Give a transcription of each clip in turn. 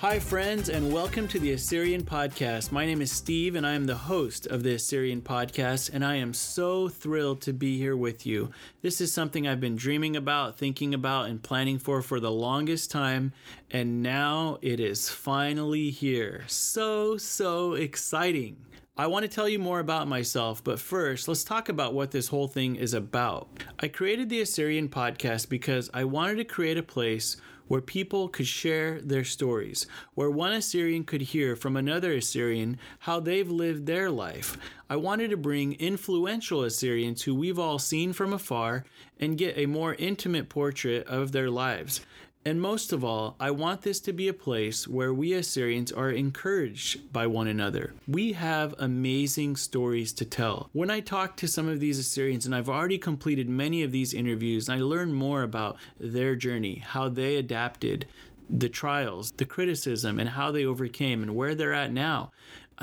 Hi, friends, and welcome to the Assyrian Podcast. My name is Steve, and I am the host of the Assyrian Podcast, and I am so thrilled to be here with you. This is something I've been dreaming about, thinking about, and planning for the longest time, and now it is finally here. So exciting. I want to tell you more about myself, but first, let's talk about what this whole thing is about. I created the Assyrian Podcast because I wanted to create a place where people could share their stories, where one Assyrian could hear from another Assyrian how they've lived their life. I wanted to bring influential Assyrians who we've all seen from afar and get a more intimate portrait of their lives. And most of all, I want this to be a place where we Assyrians are encouraged by one another. We have amazing stories to tell. When I talk to some of these Assyrians, and I've already completed many of these interviews, and I learn more about their journey, how they adapted, the trials, the criticism, and how they overcame, and where they're at now.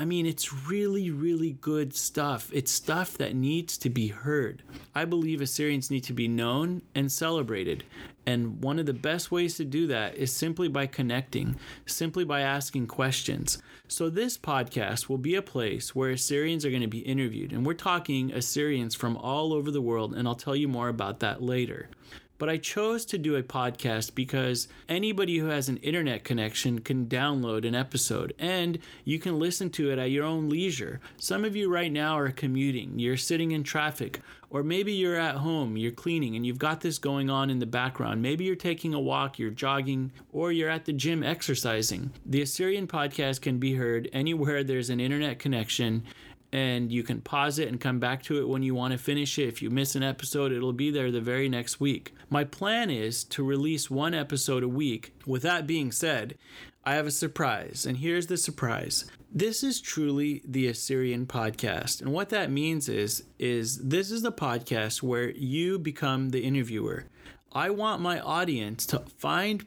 I mean, it's really, really good stuff. It's stuff that needs to be heard. I believe Assyrians need to be known and celebrated. And one of the best ways to do that is simply by connecting, simply by asking questions. So this podcast will be a place where Assyrians are going to be interviewed. And we're talking Assyrians from all over the world, and I'll tell you more about that later. But I chose to do a podcast because anybody who has an internet connection can download an episode, and you can listen to it at your own leisure. Some of you right now are commuting, you're sitting in traffic, or maybe you're at home, you're cleaning, and you've got this going on in the background. Maybe you're taking a walk, you're jogging, or you're at the gym exercising. The Assyrian Podcast can be heard anywhere there's an internet connection, and you can pause it and come back to it when you want to finish it. If you miss an episode, it'll be there the very next week. My plan is to release one episode a week. With that being said, I have a surprise, and here's the surprise. This is truly the Assyrian Podcast, and what that means is this is the podcast where you become the interviewer. I want my audience to find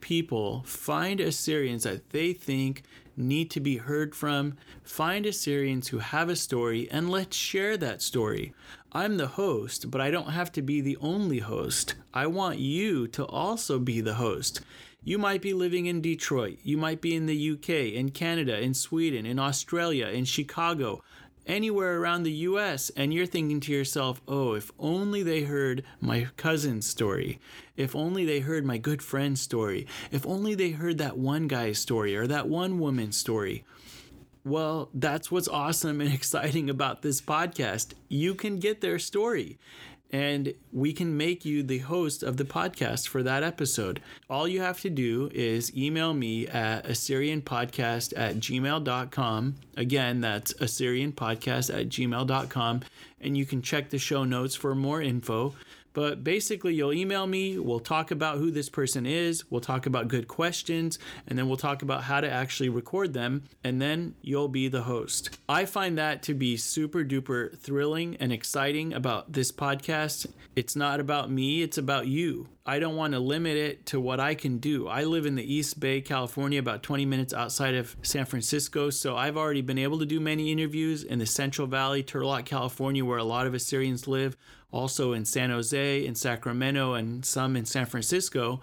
Assyrians that they think need to be heard from, find Assyrians who have a story, and let's share that story. I'm the host, but I don't have to be the only host. I want you to also be the host. You might be living in Detroit, you might be in the UK, in Canada, in Sweden, in Australia, in Chicago, anywhere around the US, and you're thinking to yourself, oh, if only they heard my cousin's story. If only they heard my good friend's story. If only they heard that one guy's story or that one woman's story. Well, that's what's awesome and exciting about this podcast. You can get their story, and we can make you the host of the podcast for that episode. All you have to do is email me at assyrianpodcast@gmail.com. Again, that's assyrianpodcast@gmail.com. And you can check the show notes for more info. But basically, you'll email me, we'll talk about who this person is, we'll talk about good questions, and then we'll talk about how to actually record them, and then you'll be the host. I find that to be super duper thrilling and exciting about this podcast. It's not about me, it's about you. I don't want to limit it to what I can do. I live in the East Bay, California, about 20 minutes outside of San Francisco, so I've already been able to do many interviews in the Central Valley, Turlock, California, where a lot of Assyrians live, also in San Jose, in Sacramento, and some in San Francisco.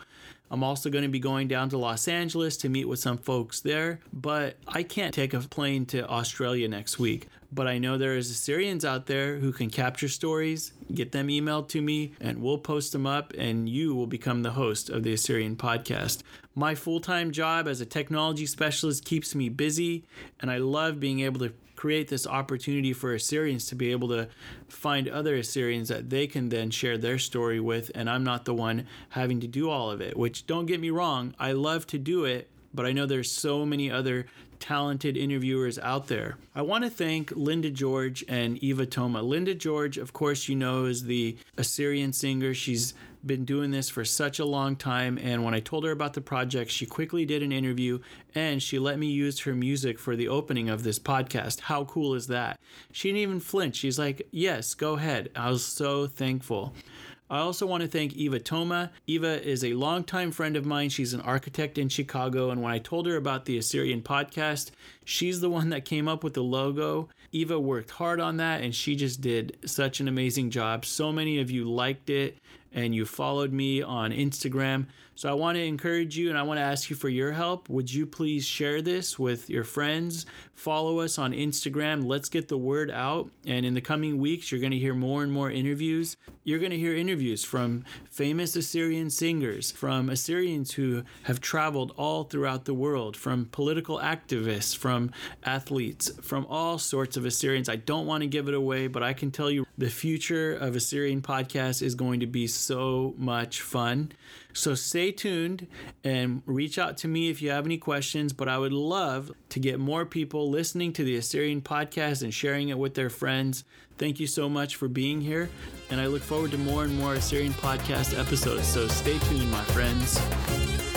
I'm also going to be going down to Los Angeles to meet with some folks there, but I can't take a plane to Australia next week. But I know there is Assyrians out there who can capture stories, get them emailed to me, and we'll post them up, and you will become the host of the Assyrian Podcast. My full-time job as a technology specialist keeps me busy, and I love being able to create this opportunity for Assyrians to be able to find other Assyrians that they can then share their story with, and I'm not the one having to do all of it, which, don't get me wrong, I love to do it, but I know there's so many other talented interviewers out there. I want to thank Linda George and Eva Toma. Linda George, of course, you know, is the Assyrian singer. She's been doing this for such a long time, and when I told her about the project, she quickly did an interview, and she let me use her music for the opening of this podcast. How cool is that? She didn't even flinch. She's like, yes, go ahead. I was so thankful. I also want to thank Eva Toma. Eva is a longtime friend of mine. She's an architect in Chicago, and when I told her about the Assyrian Podcast, she's the one that came up with the logo. Eva worked hard on that, and she just did such an amazing job. So many of you liked it, and you followed me on Instagram. So I want to encourage you, and I want to ask you for your help. Would you please share this with your friends? Follow us on Instagram. Let's get the word out. And in the coming weeks, you're going to hear more and more interviews. You're going to hear interviews from famous Assyrian singers, from Assyrians who have traveled all throughout the world, from political activists, from athletes, from all sorts of Assyrians. I don't want to give it away, but I can tell you the future of Assyrian podcast is going to be so much fun. So stay tuned and reach out to me if you have any questions, but I would love to get more people listening to the Assyrian podcast and sharing it with their friends. Thank you so much for being here, and I look forward to more and more Assyrian podcast episodes. So stay tuned, my friends.